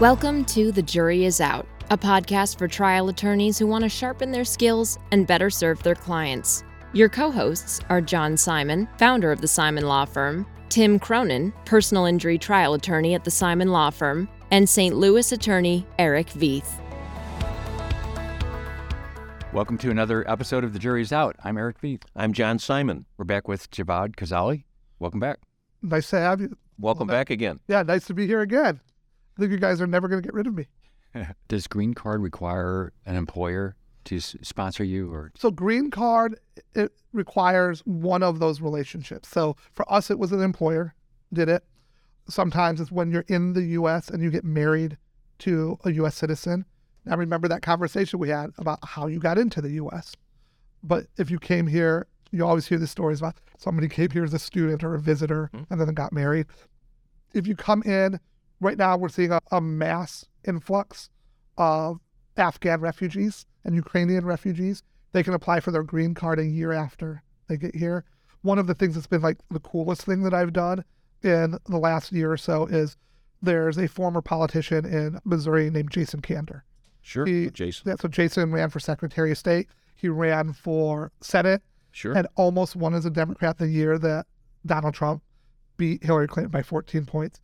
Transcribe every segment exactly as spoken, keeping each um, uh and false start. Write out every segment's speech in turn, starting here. Welcome to The Jury Is Out, a podcast for trial attorneys who want to sharpen their skills and better serve their clients. Your co-hosts are John Simon, founder of The Simon Law Firm, Tim Cronin, personal injury trial attorney at The Simon Law Firm, and Saint Louis attorney Eric Vieth. Welcome to another episode of The Jury Is Out. I'm Eric Vieth. I'm John Simon. We're back with Javad Khazaeli. Welcome back. Nice to have you. Welcome well, back that, again. Yeah, nice to be here again. I think you guys are never going to get rid of me. Does Green Card require an employer to s- sponsor you? or So Green Card, it requires one of those relationships. So for us, it was an employer did it. Sometimes it's when you're in the U S and you get married to a U S citizen. Now, remember that conversation we had about how you got into the U S. But if you came here, you always hear the stories about somebody came here as a student or a visitor mm-hmm. and then got married. If you come in, right now we're seeing a, a mass influx of Afghan refugees and Ukrainian refugees. They can apply for their green card a year after they get here. One of the things that's been like the coolest thing that I've done in the last year or so is there's a former politician in Missouri named Jason Kander. Sure, he, Jason. Yeah, so Jason ran for Secretary of State. He ran for Senate. Sure. And almost won as a Democrat the year that Donald Trump beat Hillary Clinton by fourteen points.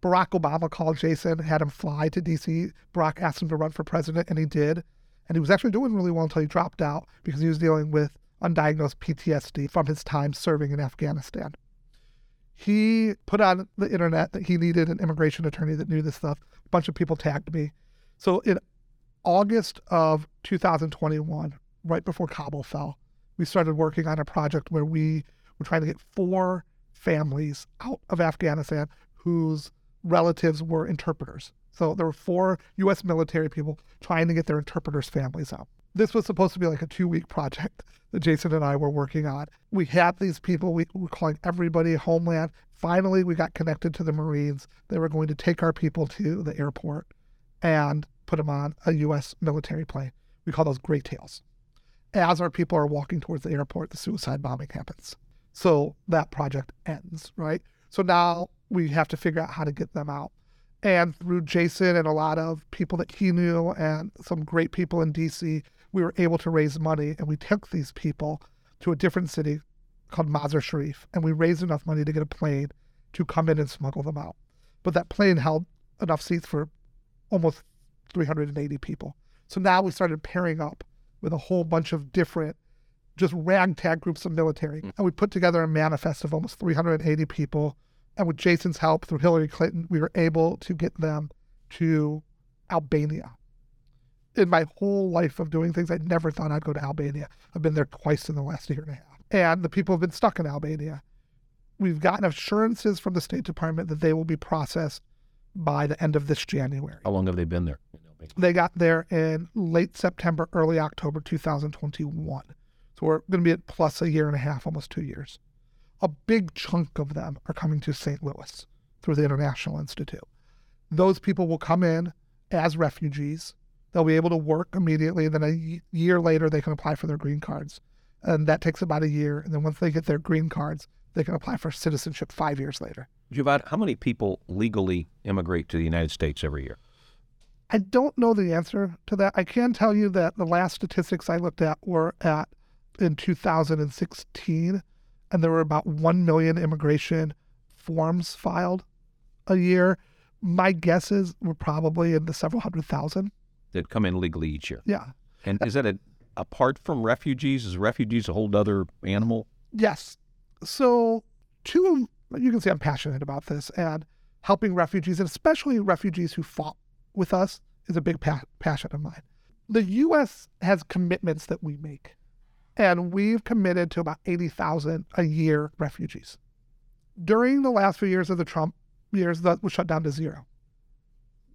Barack Obama called Jason, had him fly to D C. Barack asked him to run for president, and he did. And he was actually doing really well until he dropped out because he was dealing with undiagnosed P T S D from his time serving in Afghanistan. He put on the internet that he needed an immigration attorney that knew this stuff. A bunch of people tagged me. So in August of two thousand twenty-one, right before Kabul fell, we started working on a project where we were trying to get four families out of Afghanistan whose relatives were interpreters. So there were four U S military people trying to get their interpreters' families out. This was supposed to be like a two-week project that Jason and I were working on. We had these people. We were calling everybody homeland. Finally, we got connected to the Marines. They were going to take our people to the airport and put them on a U S military plane. We call those gray tails. As our people are walking towards the airport, the suicide bombing happens. So that project ends, right? So now we have to figure out how to get them out. And through Jason and a lot of people that he knew and some great people in D C, we were able to raise money, and we took these people to a different city called Mazar Sharif, and we raised enough money to get a plane to come in and smuggle them out. But that plane held enough seats for almost three hundred eighty people. So now we started pairing up with a whole bunch of different just ragtag groups of military. And we put together a manifest of almost three hundred eighty people. And with Jason's help through Hillary Clinton, we were able to get them to Albania. In my whole life of doing things, I never thought I'd go to Albania. I've been there twice in the last year and a half. And the people have been stuck in Albania. We've gotten assurances from the State Department that they will be processed by the end of this January. How long have they been there? They got there in late September, early October two thousand twenty-one. So we're going to be at plus a year and a half, almost two years. A big chunk of them are coming to Saint Louis through the International Institute. Those people will come in as refugees. They'll be able to work immediately. Then a year later, they can apply for their green cards. And that takes about a year. And then once they get their green cards, they can apply for citizenship five years later. Javad, how many people legally immigrate to the United States every year? I don't know the answer to that. I can tell you that the last statistics I looked at were at in two thousand sixteen, and there were about one million immigration forms filed a year. My guess is we're probably in the several hundred thousand. That come in legally each year. Yeah. And uh, is that a, apart from refugees? Is refugees a whole other animal? Yes. So two, you can see I'm passionate about this, and helping refugees, and especially refugees who fought with us, is a big pa- passion of mine. The U S has commitments that we make, and we've committed to about eighty thousand a year refugees. During the last few years of the Trump years, that was shut down to zero.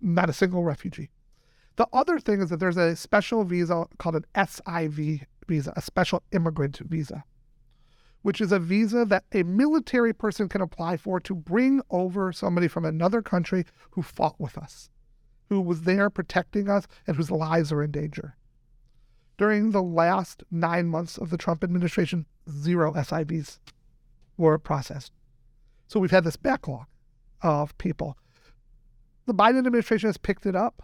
Not a single refugee. The other thing is that there's a special visa called an S I V visa, a special immigrant visa, which is a visa that a military person can apply for to bring over somebody from another country who fought with us, who was there protecting us, and whose lives are in danger. During the last nine months of the Trump administration, zero S I Vs were processed. So we've had this backlog of people. The Biden administration has picked it up,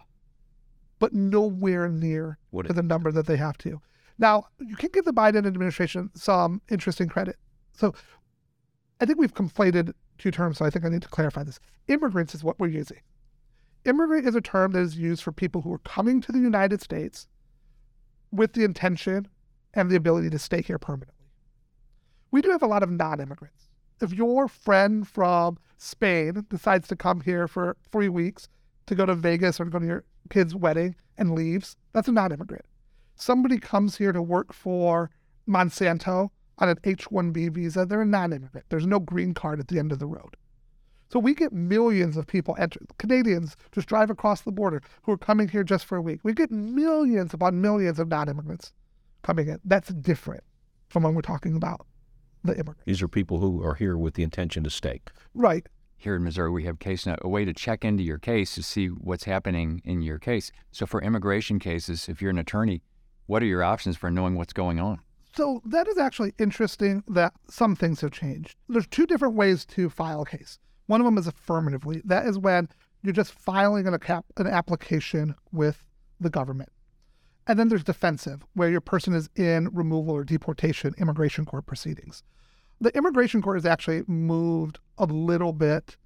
but nowhere near what to the number that they have to. Now, you can give the Biden administration some interesting credit. So I think we've conflated two terms, so I think I need to clarify this. Immigrants is what we're using. Immigrant is a term that is used for people who are coming to the United States with the intention and the ability to stay here permanently. We do have a lot of non-immigrants. If your friend from Spain decides to come here for three weeks to go to Vegas or to go to your kid's wedding and leaves, that's a non-immigrant. Somebody comes here to work for Monsanto on an H one B visa, they're a non-immigrant. There's no green card at the end of the road. So we get millions of people enter. Canadians just drive across the border who are coming here just for a week. We get millions upon millions of non-immigrants coming in. That's different from when we're talking about the immigrants. These are people who are here with the intention to stay. Right. Here in Missouri, we have CaseNet, a way to check into your case to see what's happening in your case. So for immigration cases, if you're an attorney, what are your options for knowing what's going on? So that is actually interesting that some things have changed. There's two different ways to file a case. One of them is affirmatively. That is when you're just filing an, accap- an application with the government. And then there's defensive, where your person is in removal or deportation, immigration court proceedings. The immigration court has actually moved a little bit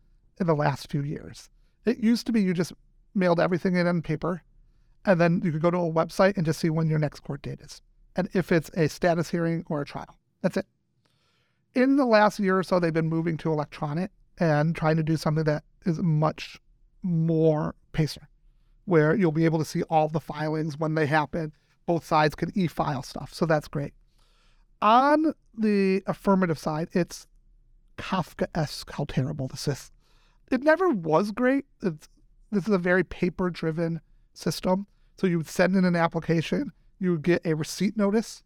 in the last few years. It used to be you just mailed everything in on paper, and then you could go to a website and just see when your next court date is, and if it's a status hearing or a trial. That's it. In the last year or so, they've been moving to electronic and trying to do something that is much more PACER, where you'll be able to see all the filings when they happen. Both sides can e-file stuff, so that's great. On the affirmative side, it's Kafkaesque how terrible this is. It never was great. It's, this is a very paper-driven system. So you would send in an application, you would get a receipt notice,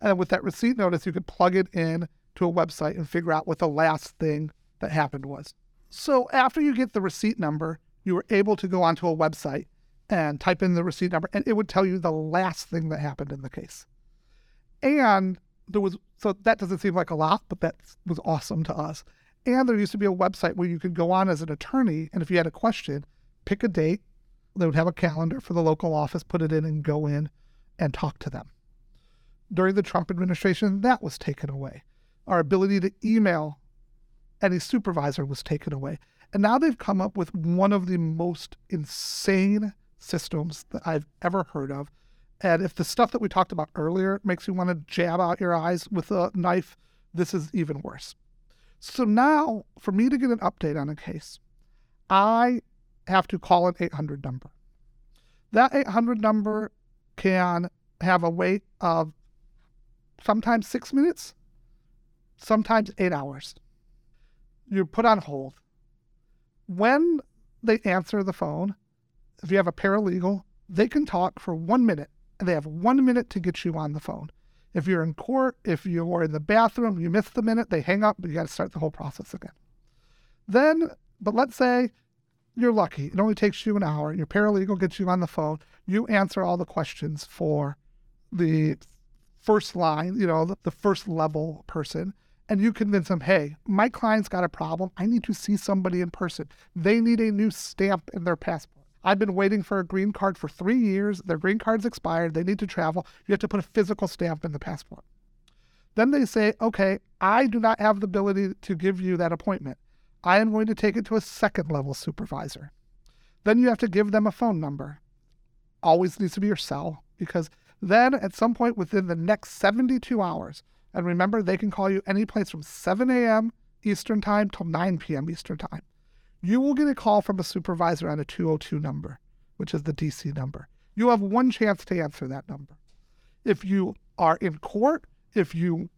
and with that receipt notice, you could plug it in to a website and figure out what the last thing that happened was. So after you get the receipt number, you were able to go onto a website and type in the receipt number, and it would tell you the last thing that happened in the case. And there was, so that doesn't seem like a lot, but that was awesome to us. And there used to be a website where you could go on as an attorney, and if you had a question, pick a date. They would have a calendar for the local office, put it in, and go in and talk to them. During the Trump administration, that was taken away. Our ability to email any supervisor was taken away. And now they've come up with one of the most insane systems that I've ever heard of. And if the stuff that we talked about earlier makes you want to jab out your eyes with a knife, this is even worse. So now, for me to get an update on a case, I have to call an eight hundred number. That eight hundred number can have a wait of sometimes six minutes, sometimes eight hours. You're put on hold. When they answer the phone, if you have a paralegal, they can talk for one minute, and they have one minute to get you on the phone. If you're in court, if you're in the bathroom, you miss the minute, they hang up, but you got to start the whole process again. Then, but let's say you're lucky. It only takes you an hour. Your paralegal gets you on the phone. You answer all the questions for the first line, you know, the first level person. And you convince them, hey, my client's got a problem. I need to see somebody in person. They need a new stamp in their passport. I've been waiting for a green card for three years. Their green card's expired. They need to travel. You have to put a physical stamp in the passport. Then they say, okay, I do not have the ability to give you that appointment. I am going to take it to a second level supervisor. Then you have to give them a phone number. Always needs to be your cell, because then at some point within the next seventy-two hours, and remember, they can call you any place from seven a.m. Eastern Time till nine p.m. Eastern Time. You will get a call from a supervisor on a two oh two number, which is the D C number. You have one chance to answer that number. If you are in court, if you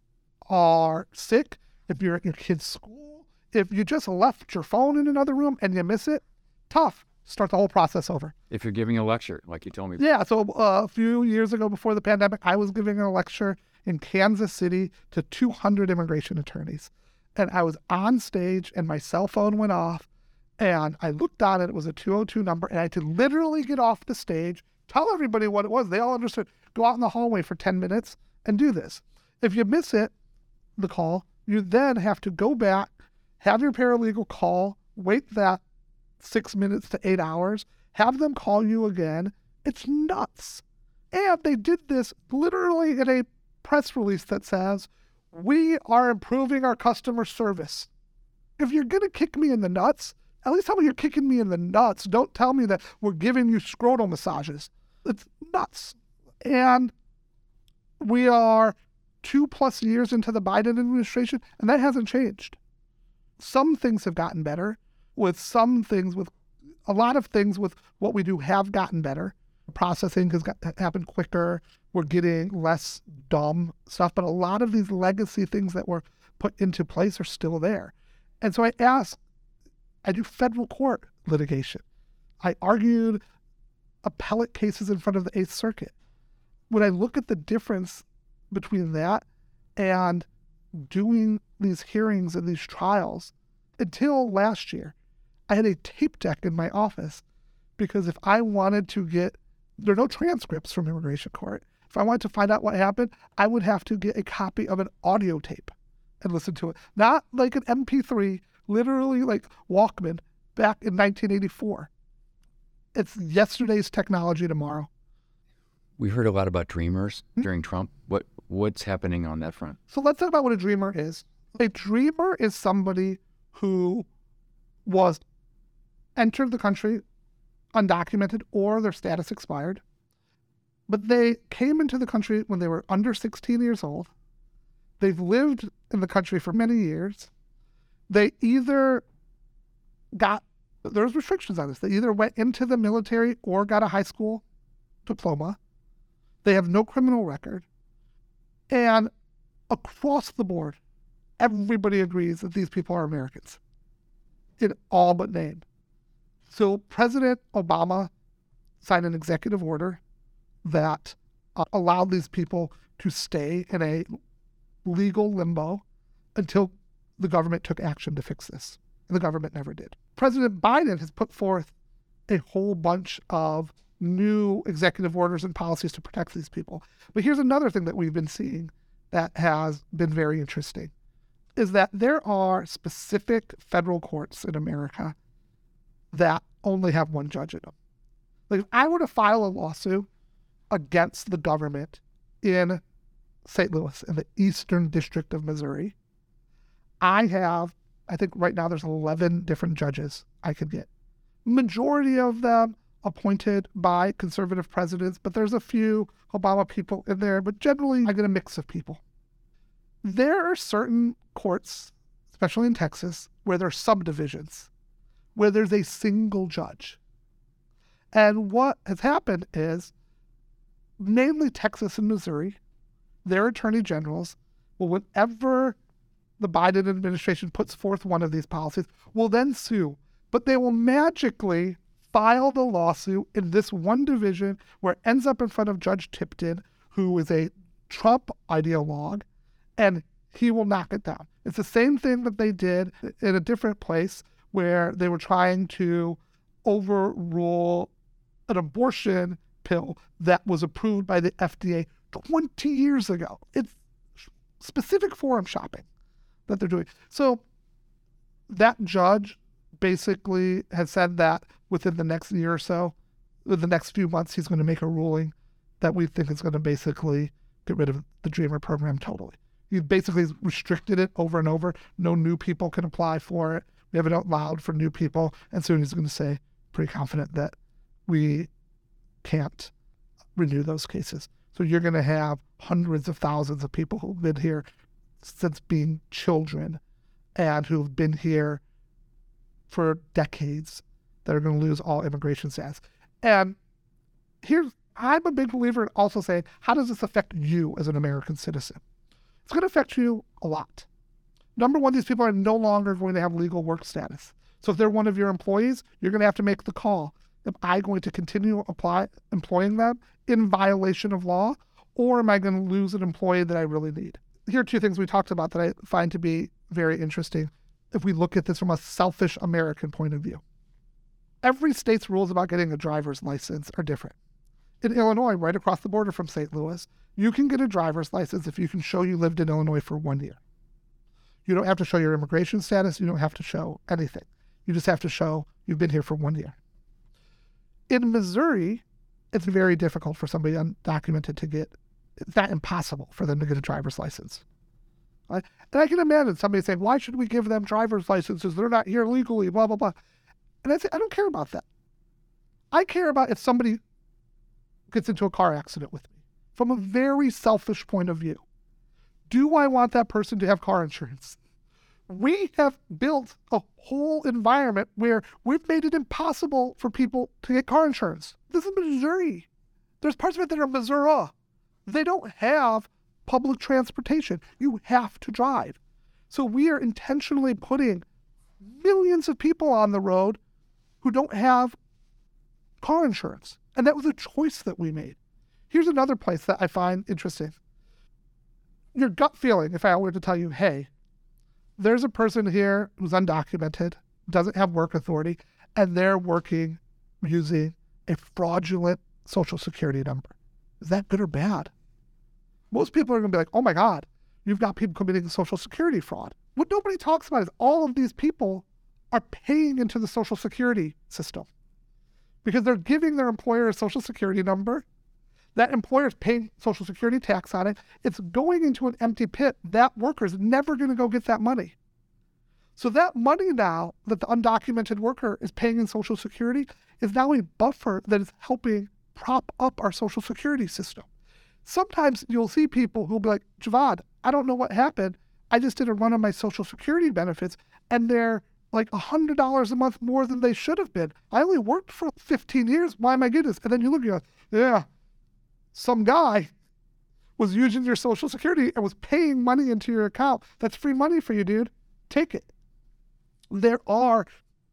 are sick, if you're at your kid's school, if you just left your phone in another room and you miss it, tough. Start the whole process over. If you're giving a lecture, like you told me. Yeah, so uh, a few years ago before the pandemic, I was giving a lecture in Kansas City to two hundred immigration attorneys. And I was on stage and my cell phone went off and I looked on it, it was a two oh two number, and I had to literally get off the stage, tell everybody what it was. They all understood. Go out in the hallway for ten minutes and do this. If you miss it, the call, you then have to go back, have your paralegal call, wait that six minutes to eight hours. Have them call you again. It's nuts. And they did this literally in a press release that says, we are improving our customer service. If you're going to kick me in the nuts, at least tell me you're kicking me in the nuts. Don't tell me that we're giving you scrotal massages. It's nuts. And we are two plus years into the Biden administration, and that hasn't changed. Some things have gotten better with some things, with a lot of things with what we do have gotten better. Processing has got, happened quicker. We're getting less dumb stuff. But a lot of these legacy things that were put into place are still there. And so I asked, I do federal court litigation. I argued appellate cases in front of the Eighth Circuit. When I look at the difference between that and doing these hearings and these trials, until last year, I had a tape deck in my office because if I wanted to get, there are no transcripts from immigration court. If I wanted to find out what happened, I would have to get a copy of an audio tape and listen to it. Not like an M P three, literally like Walkman back in nineteen eighty-four. It's yesterday's technology tomorrow. We heard a lot about dreamers mm-hmm. during Trump. What what's happening on that front? So let's talk about what a dreamer is. A dreamer is somebody who was entered the country undocumented or their status expired, but they came into the country when they were under sixteen years old. They've lived in the country for many years. They either got, there's restrictions on this. They either went into the military or got a high school diploma. They have no criminal record. And across the board, everybody agrees that these people are Americans in all but name. So President Obama signed an executive order that uh, allowed these people to stay in a legal limbo until the government took action to fix this. And the government never did. President Biden has put forth a whole bunch of new executive orders and policies to protect these people. But here's another thing that we've been seeing that has been very interesting, is that there are specific federal courts in America that only have one judge in them. Like if I were to file a lawsuit against the government in Saint Louis, in the Eastern District of Missouri, I have, I think right now there's eleven different judges I could get. Majority of them appointed by conservative presidents, but there's a few Obama people in there, but generally I get a mix of people. There are certain courts, especially in Texas, where there are subdivisions, where there's a single judge. And what has happened is, mainly Texas and Missouri, their attorney generals will, whenever the Biden administration puts forth one of these policies, will then sue, but they will magically file the lawsuit in this one division where it ends up in front of Judge Tipton, who is a Trump ideologue, and he will knock it down. It's the same thing that they did in a different place where they were trying to overrule an abortion pill that was approved by the F D A twenty years ago. It's specific forum shopping that they're doing. So that judge basically has said that within the next year or so, within the next few months, he's going to make a ruling that we think is going to basically get rid of the Dreamer program totally. He's basically restricted it over and over. No new people can apply for it. We have it out loud for new people. And soon he's going to say, pretty confident that we can't renew those cases. So you're going to have hundreds of thousands of people who've been here since being children and who've been here for decades that are going to lose all immigration status. And here's, I'm a big believer in also saying, how does this affect you as an American citizen? It's going to affect you a lot. Number one, these people are no longer going to have legal work status. So if they're one of your employees, you're going to have to make the call. Am I going to continue apply, employing them in violation of law, or am I going to lose an employee that I really need? Here are two things we talked about that I find to be very interesting if we look at this from a selfish American point of view. Every state's rules about getting a driver's license are different. In Illinois, right across the border from Saint Louis, you can get a driver's license if you can show you lived in Illinois for one year. You don't have to show your immigration status. You don't have to show anything. You just have to show you've been here for one year. In Missouri, it's very difficult for somebody undocumented to get, it's not impossible for them to get a driver's license. Right? And I can imagine somebody saying, why should we give them driver's licenses? They're not here legally, blah, blah, blah. And I say, I don't care about that. I care about if somebody gets into a car accident with me from a very selfish point of view. Do I want that person to have car insurance? We have built a whole environment where we've made it impossible for people to get car insurance. This is Missouri. There's parts of it that are Missouri. They don't have public transportation. You have to drive. So we are intentionally putting millions of people on the road who don't have car insurance. And that was a choice that we made. Here's another place that I find interesting. Your gut feeling, if I were to tell you, hey, there's a person here who's undocumented, doesn't have work authority, and they're working using a fraudulent social security number. Is that good or bad? Most people are going to be like, oh my God, you've got people committing social security fraud. What nobody talks about is all of these people are paying into the social security system because they're giving their employer a social security number. That employer is paying social security tax on it. It's going into an empty pit. That worker is never going to go get that money. So that money now that the undocumented worker is paying in social security is now a buffer that is helping prop up our social security system. Sometimes you'll see people who'll be like, Javad, I don't know what happened. I just did a run on my social security benefits and they're like one hundred dollars a month more than they should have been. I only worked for fifteen years. Why am I getting this? And then you look at it, yeah. Some guy was using your social security and was paying money into your account. That's free money for you, dude. Take it. There are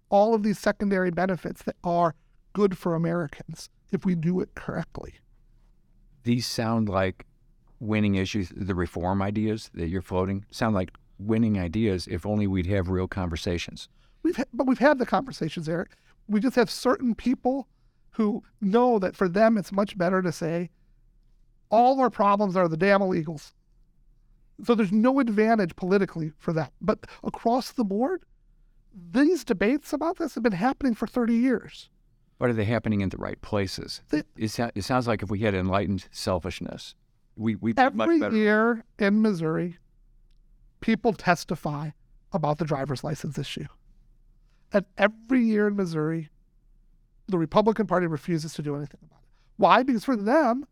all of these secondary benefits that are good for Americans if we do it correctly. These sound like winning issues. The reform ideas that you're floating sound like winning ideas if only we'd have real conversations. We've ha- But we've had the conversations, Eric. We just have certain people who know that for them it's much better to say, all our problems are the damn illegals. So there's no advantage politically for that. But across the board, these debates about this have been happening for thirty years. But are they happening in the right places? They, it, it sounds like if we had enlightened selfishness, we we every much better. Year in Missouri, people testify about the driver's license issue. And every year in Missouri, the Republican Party refuses to do anything about it. Why? Because for them,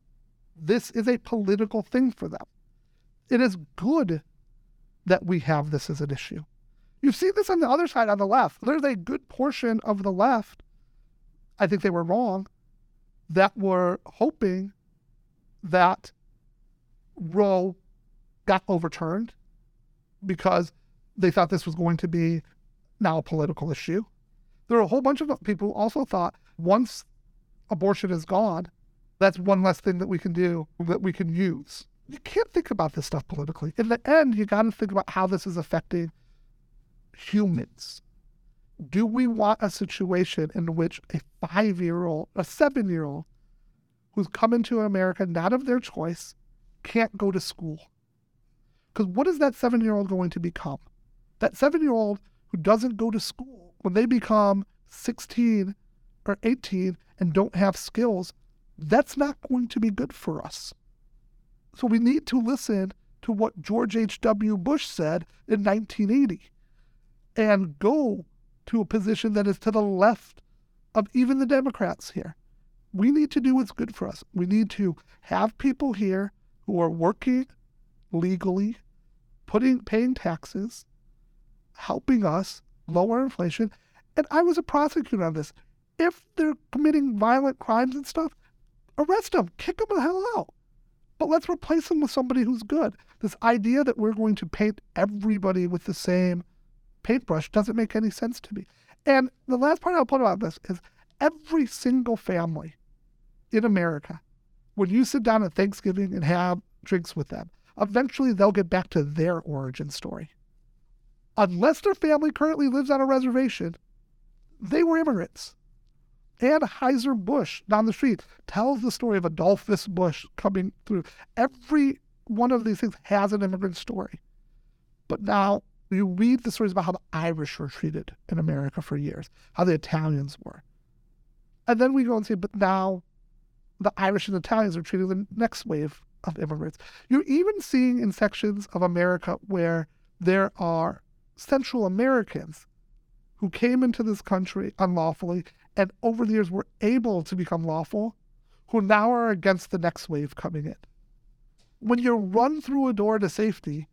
this is a political thing for them. It is good that we have this as an issue. You've seen this on the other side, on the left. There's a good portion of the left, I think they were wrong, that were hoping that Roe got overturned because they thought this was going to be now a political issue. There are a whole bunch of people who also thought once abortion is gone, that's one less thing that we can do, that we can use. You can't think about this stuff politically. In the end, you got to think about how this is affecting humans. Do we want a situation in which a five-year-old, a seven-year-old who's come into America, not of their choice, can't go to school? Because what is that seven-year-old going to become? That seven-year-old who doesn't go to school, when they become sixteen or eighteen and don't have skills, that's not going to be good for us. So we need to listen to what George H W Bush said in nineteen eighty and go to a position that is to the left of even the Democrats here. We need to do what's good for us. We need to have people here who are working legally, putting, paying taxes, helping us lower inflation. And I was a prosecutor on this. If they're committing violent crimes and stuff, arrest them, kick them the hell out. But let's replace them with somebody who's good. This idea that we're going to paint everybody with the same paintbrush doesn't make any sense to me. And the last part I'll put about this is every single family in America, when you sit down at Thanksgiving and have drinks with them, eventually they'll get back to their origin story. Unless their family currently lives on a reservation, they were immigrants. Anheuser-Busch down the street tells the story of Adolphus Bush coming through. Every one of these things has an immigrant story. But now You read the stories about how the Irish were treated in America for years, how the Italians were. And then we go and say, but now the Irish and Italians are treating the next wave of immigrants. You're even seeing in sections of America where there are Central Americans who came into this country unlawfully and over the years were able to become lawful, who now are against the next wave coming in. When you're run through a door to safety,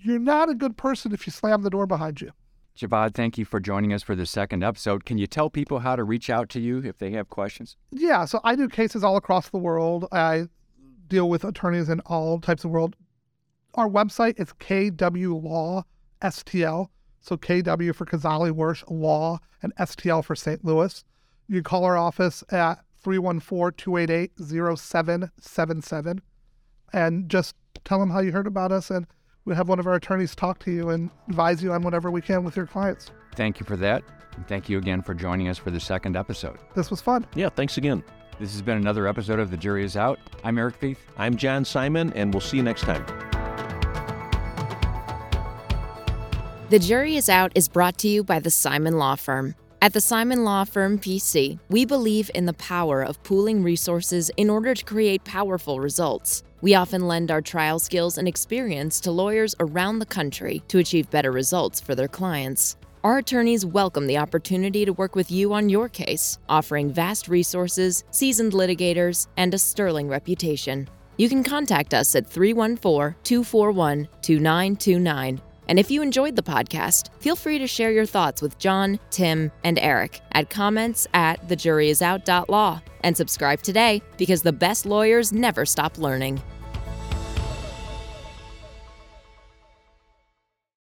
you're not a good person if you slam the door behind you. Javad, thank you for joining us for the second episode. Can you tell people how to reach out to you if they have questions? Yeah, so I do cases all across the world. I deal with attorneys in all types of world. Our website is K W Law S T L. So K W for Khazaeli Wersh Law and S T L for Saint Louis. You can call our office at three one four, two eight eight, zero seven seven seven and just tell them how you heard about us, and we have one of our attorneys talk to you and advise you on whatever we can with your clients. Thank you for that. And thank you again for joining us for the second episode. This was fun. Yeah, thanks again. This has been another episode of The Jury Is Out. I'm Eric Feith. I'm John Simon, and we'll see you next time. The Jury Is Out is brought to you by The Simon Law Firm. At The Simon Law Firm, P C, we believe in the power of pooling resources in order to create powerful results. We often lend our trial skills and experience to lawyers around the country to achieve better results for their clients. Our attorneys welcome the opportunity to work with you on your case, offering vast resources, seasoned litigators, and a sterling reputation. You can contact us at three one four, two four one, two nine two nine. And if you enjoyed the podcast, feel free to share your thoughts with John, Tim, and Eric at comments at thejuryisout.law. And subscribe today, because the best lawyers never stop learning.